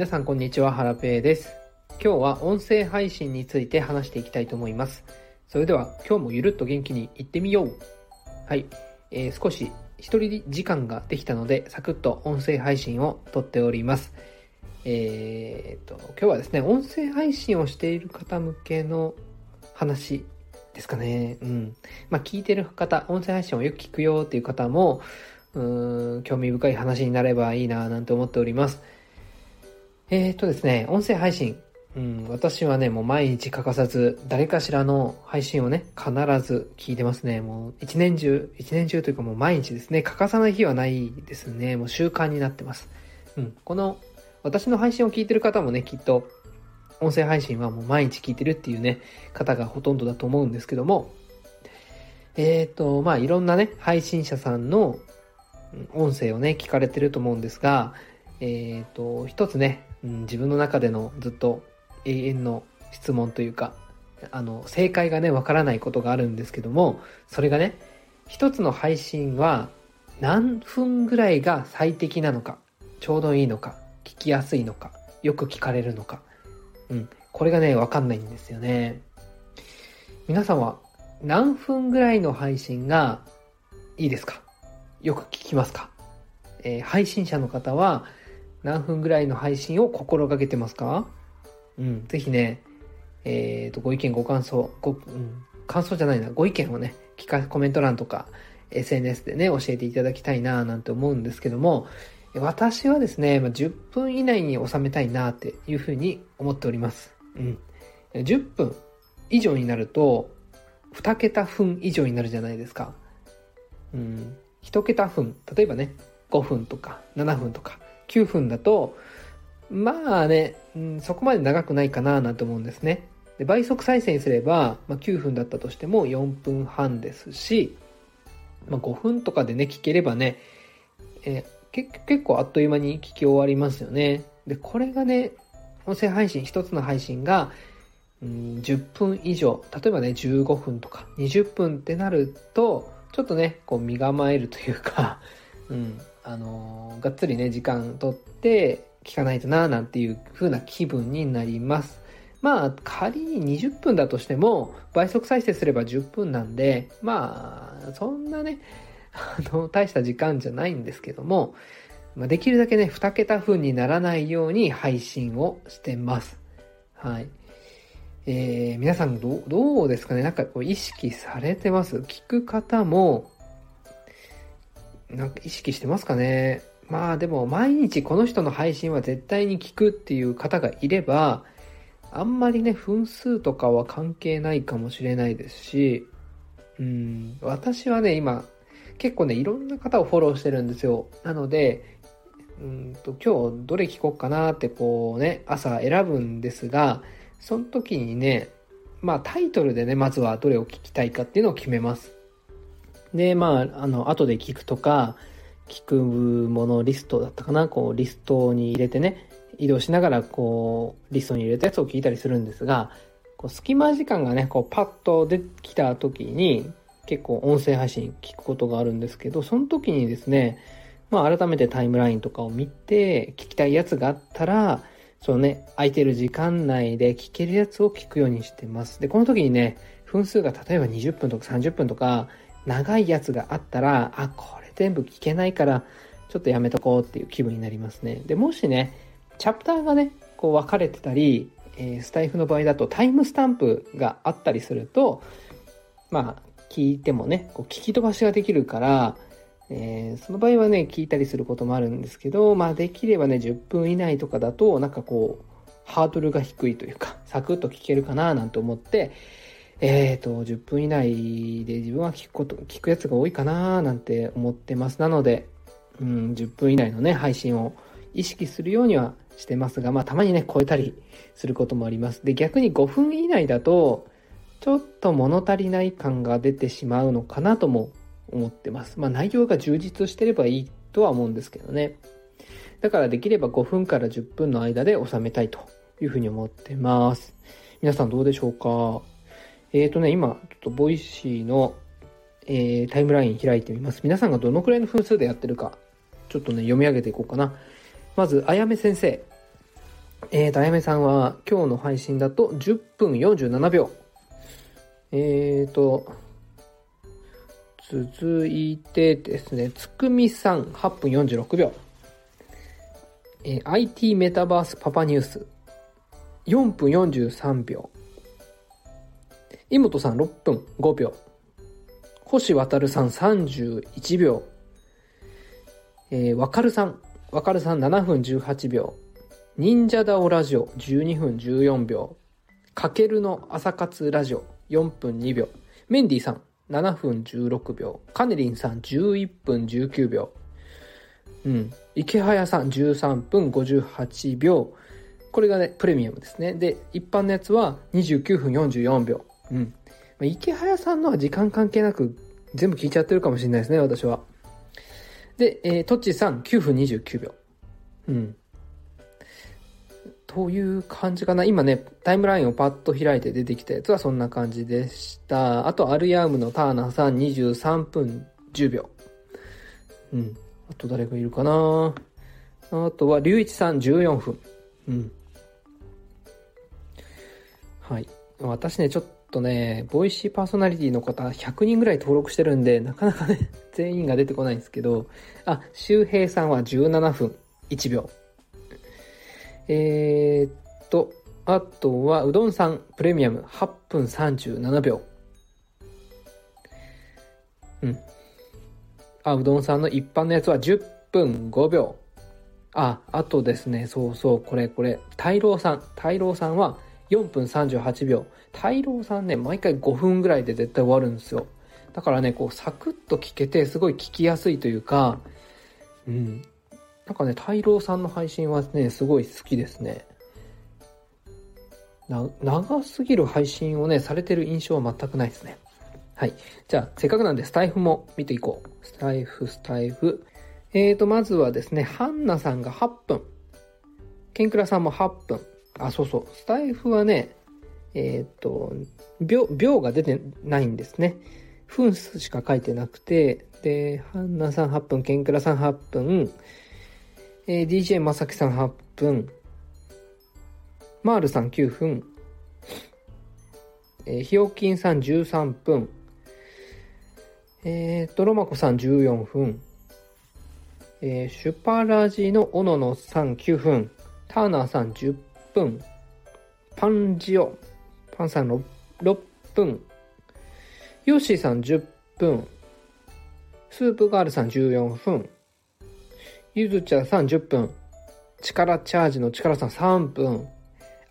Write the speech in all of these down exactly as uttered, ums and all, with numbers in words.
皆さんこんにちは、ハラペーです。今日は音声配信について話していきたいと思います。それでは今日もゆるっと元気にいってみよう。はい、えー、少し一人時間ができたのでサクッと音声配信を撮っております。えー、っと今日はですね、音声配信をしている方向けの話ですかね。うん。まあ聞いてる方、音声配信をよく聞くよっていう方もうーん興味深い話になればいいななんて思っております。えー、っとですね、音声配信、うん、私はね、もう毎日欠かさず誰かしらの配信をね必ず聞いてますね。もう一年中一年中というかもう毎日ですね、欠かさない日はないですね。もう習慣になってます。うん、この私の配信を聞いてる方もね、きっと音声配信はもう毎日聞いてるっていうね方がほとんどだと思うんですけども、えっとまあいろんなね配信者さんの音声をね聞かれてると思うんですが、えっと一つね、うん、自分の中でのずっと永遠の質問というか、あの正解がねわからないことがあるんですけども、それがね、一つの配信は何分ぐらいが最適なのか、ちょうどいいのか、聞きやすいのか、よく聞かれるのか、うん、これがねわかんないんですよね。皆さんは何分ぐらいの配信がいいですか？よく聞きますか？えー、配信者の方は何分ぐらいの配信を心がけてますか？うん、ぜひね、えーと、ご意見ご感想ご、うん、感想じゃないなご意見をね聞かコメント欄とか エスエヌエス でね教えていただきたいななんて思うんですけども、私はですね、まあ、じゅっぷん以内に収めたいなっていうふうに思っております。うん、じゅっぷん以上になるとにけたふん以上になるじゃないですか。うん、いちけたふん、例えばねごふんとかななふんとかきゅうふんだとまあね、うん、そこまで長くないかななんて思うんですね。で倍速再生にすれば、まあ、きゅうふんだったとしてもよんぷんはんですし、まあ、ごふんとかでね聞ければね、えー、結構あっという間に聞き終わりますよね。でこれがね、音声配信一つの配信が、うん、じゅっぷん以上、例えばねじゅうごふんとかにじゅっぷんってなるとちょっとねこう身構えるというか、うん、あのー、がっつりね時間取って聞かないとななんていう風な気分になります。まあ仮ににじゅっぷんだとしても倍速再生すればじゅっぷんなんで、まあそんなねあの大した時間じゃないんですけども、まあ、できるだけねにけたふんにならないように配信をしてます。はい、えー、皆さん ど, どうですかね。なんかこう意識されてます？聞く方もなんか意識してますかね。まあでも毎日この人の配信は絶対に聞くっていう方がいれば、あんまりね分数とかは関係ないかもしれないですし、うーん、私はね今結構ねいろんな方をフォローしてるんですよ。なのでうーんと今日どれ聞こうかなってこうね朝選ぶんですが、その時にねまあタイトルでねまずはどれを聞きたいかっていうのを決めます。でまああの後で聞くとか聞くものリストだったかな、こうリストに入れてね移動しながらこうリストに入れたやつを聞いたりするんですが、こう隙間時間がねこうパッとできた時に結構音声配信聞くことがあるんですけど、その時にですね、まあ、改めてタイムラインとかを見て聞きたいやつがあったらそのね空いてる時間内で聞けるやつを聞くようにしてます。でこの時にね分数が例えばにじゅっぷんとかさんじゅっぷんとか長いやつがあったら、あこれ全部聞けないからちょっとやめとこうっていう気分になりますね。でもしねチャプターがねこう分かれてたり、えー、スタイフの場合だとタイムスタンプがあったりすると、まあ聞いてもねこう聞き飛ばしができるから、えー、その場合はね聞いたりすることもあるんですけど、まあできればねじゅっぷん以内とかだとなんかこうハードルが低いというかサクッと聞けるかななんて思って。えーと、じゅっぷん以内で自分は聞くこと、聞くやつが多いかななんて思ってます。なので、うん、じゅっぷん以内のね、配信を意識するようにはしてますが、まあ、たまにね、超えたりすることもあります。で、逆にごふん以内だと、ちょっと物足りない感が出てしまうのかなとも思ってます。まあ、内容が充実してればいいとは思うんですけどね。だからできればごふんからじゅっぷんの間で収めたいというふうに思ってます。皆さんどうでしょうか？えーとね、今、ちょっとボイシーの、えー、タイムライン開いてみます。皆さんがどのくらいの分数でやってるか、ちょっとね、読み上げていこうかな。まず、あやめ先生。えーと、あやめさんは今日の配信だとじゅっぷんよんじゅうななびょう。えーと、続いてですね、つくみさんはっぷんよんじゅうろくびょう。えー、アイティー メタバースパパニュースよんぷんよんじゅうさんびょう。イモトさんろっぷんごびょう。星渡さんさんじゅういちびょう。えー、わかるさんわかるさんななふんじゅうはちびょう。忍者ダオラジオじゅうにふんじゅうよんびょう。かけるの朝活ラジオよんぷんにびょう。メンディさんななふんじゅうろくびょう。カネリンさんじゅういっぷんじゅうきゅうびょう。うん。池早さんじゅうさんぷんごじゅうはちびょう。これがね、プレミアムですね。で、一般のやつはにじゅうきゅうふんよんじゅうよんびょう。うん。池早さんのは時間関係なく全部聞いちゃってるかもしれないですね、私は。で、えー、トッチさんきゅうふんにじゅうきゅうびょう。うん。という感じかな。今ね、タイムラインをパッと開いて出てきたやつはそんな感じでした。あと、アルヤームのターナさんにじゅうさんぷんじゅうびょう。うん。あと誰がいるかな。あとは、リュウイチさんじゅうよんふん。うん。はい。私ね、ちょっとね、ボイシーパーソナリティの方ひゃくにんぐらい登録してるんで、なかなかね、全員が出てこないんですけど、あ、周平さんはじゅうななふんいちびょう。えー、っと、あとは、うどんさん、プレミアム、はっぷんさんじゅうななびょう。うん。あ、うどんさんの一般のやつはじゅっぷんごびょう。あ、あとですね、そうそう、これこれ、大郎さん、大郎さんはよんぷんさんじゅうはちびょう。大郎さんね、毎回ごふんぐらいで絶対終わるんですよ。だからね、こう、サクッと聞けて、すごい聞きやすいというか、うん。なんかね、大郎さんの配信はね、すごい好きですね。な、長すぎる配信をね、されてる印象は全くないですね。はい。じゃあ、せっかくなんで、スタイフも見ていこう。スタイフ、スタイフ。えーと、まずはですね、ハンナさんがはっぷん。ケンクラさんもはっぷん。あ、そうそう。スタイフはね、えーと、秒、秒が出てないんですね。分数しか書いてなくて、で、ハンナさんはっぷん、ケンクラさんはっぷん、えー、ディージェー まさきさんはっぷん、マールさんきゅうふん、えー、ひよきんさんじゅうさんぷん、えーと、ロマコさんじゅうよんふん、えー、シュパラジのオノノさんきゅうふん、ターナーさんじゅっぷん、パンジオ、パンさんろくふん、ヨッシーさんじゅっぷん、スープガールさんじゅうよんふん、ゆずちゃんさんじゅっぷん。力チャージの力さんさんぷん。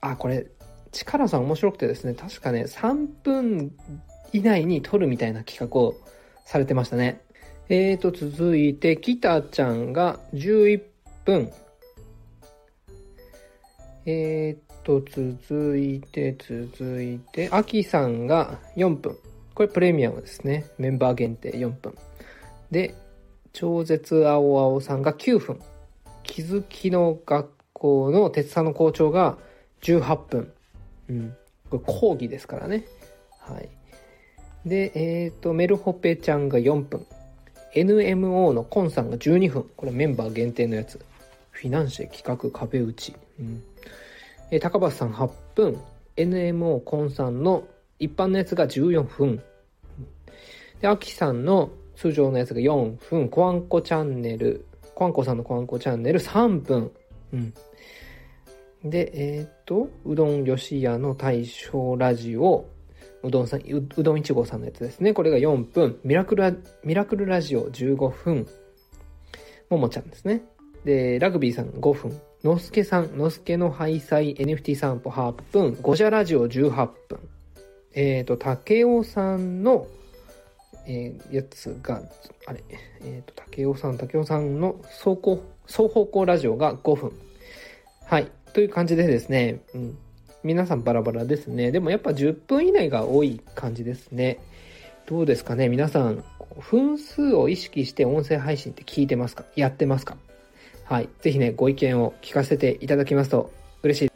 あ、これ、力さん面白くてですね、確かね、さんぷん以内に撮るみたいな企画をされてましたね。えーと、続いて、キタちゃんがじゅういっぷん。えーと、続いて、続いて、アキさんがよんぷん。これプレミアムですね。メンバー限定よんぷん。で、超絶青青さんがきゅうふん。気づきの学校の鉄さんの校長がじゅうはっぷん。うん。これ講義ですからね。はい。で、えっと、メルホペちゃんがよんぷん。エヌエムオー のコンさんがじゅうにふん。これメンバー限定のやつ。フィナンシェ企画壁打ち。うん。え、高橋さんはっぷん。エヌエムオー コンさんの一般のやつがじゅうよんふん。で、アキさんの通常のやつがよんふん、コワンコチャンネル、コワンコさんのコワンコチャンネルさんぷん。うん。で、えー、っと、うどんよしやの大将ラジオ、うどんさん、う, うどんいち号さんのやつですね。これがよんぷん、ミラクルラ、ミラクルラジオじゅうごふん、ももちゃんですね。で、ラグビーさんごふん、のすけさん、のすけの廃材 エヌエフティー 散歩はっぷん、ゴジャラジオじゅうはっぷん、えー、っと、たけおさんのえー、やつが、あれ、えっと、竹尾さん、竹尾さんの走行、双方向ラジオがごふん。はい。という感じでですね、うん、皆さんバラバラですね。でもやっぱじゅっぷん以内が多い感じですね。どうですかね、皆さん、分数を意識して音声配信って聞いてますか？やってますか？はい。ぜひね、ご意見を聞かせていただきますと嬉しいです。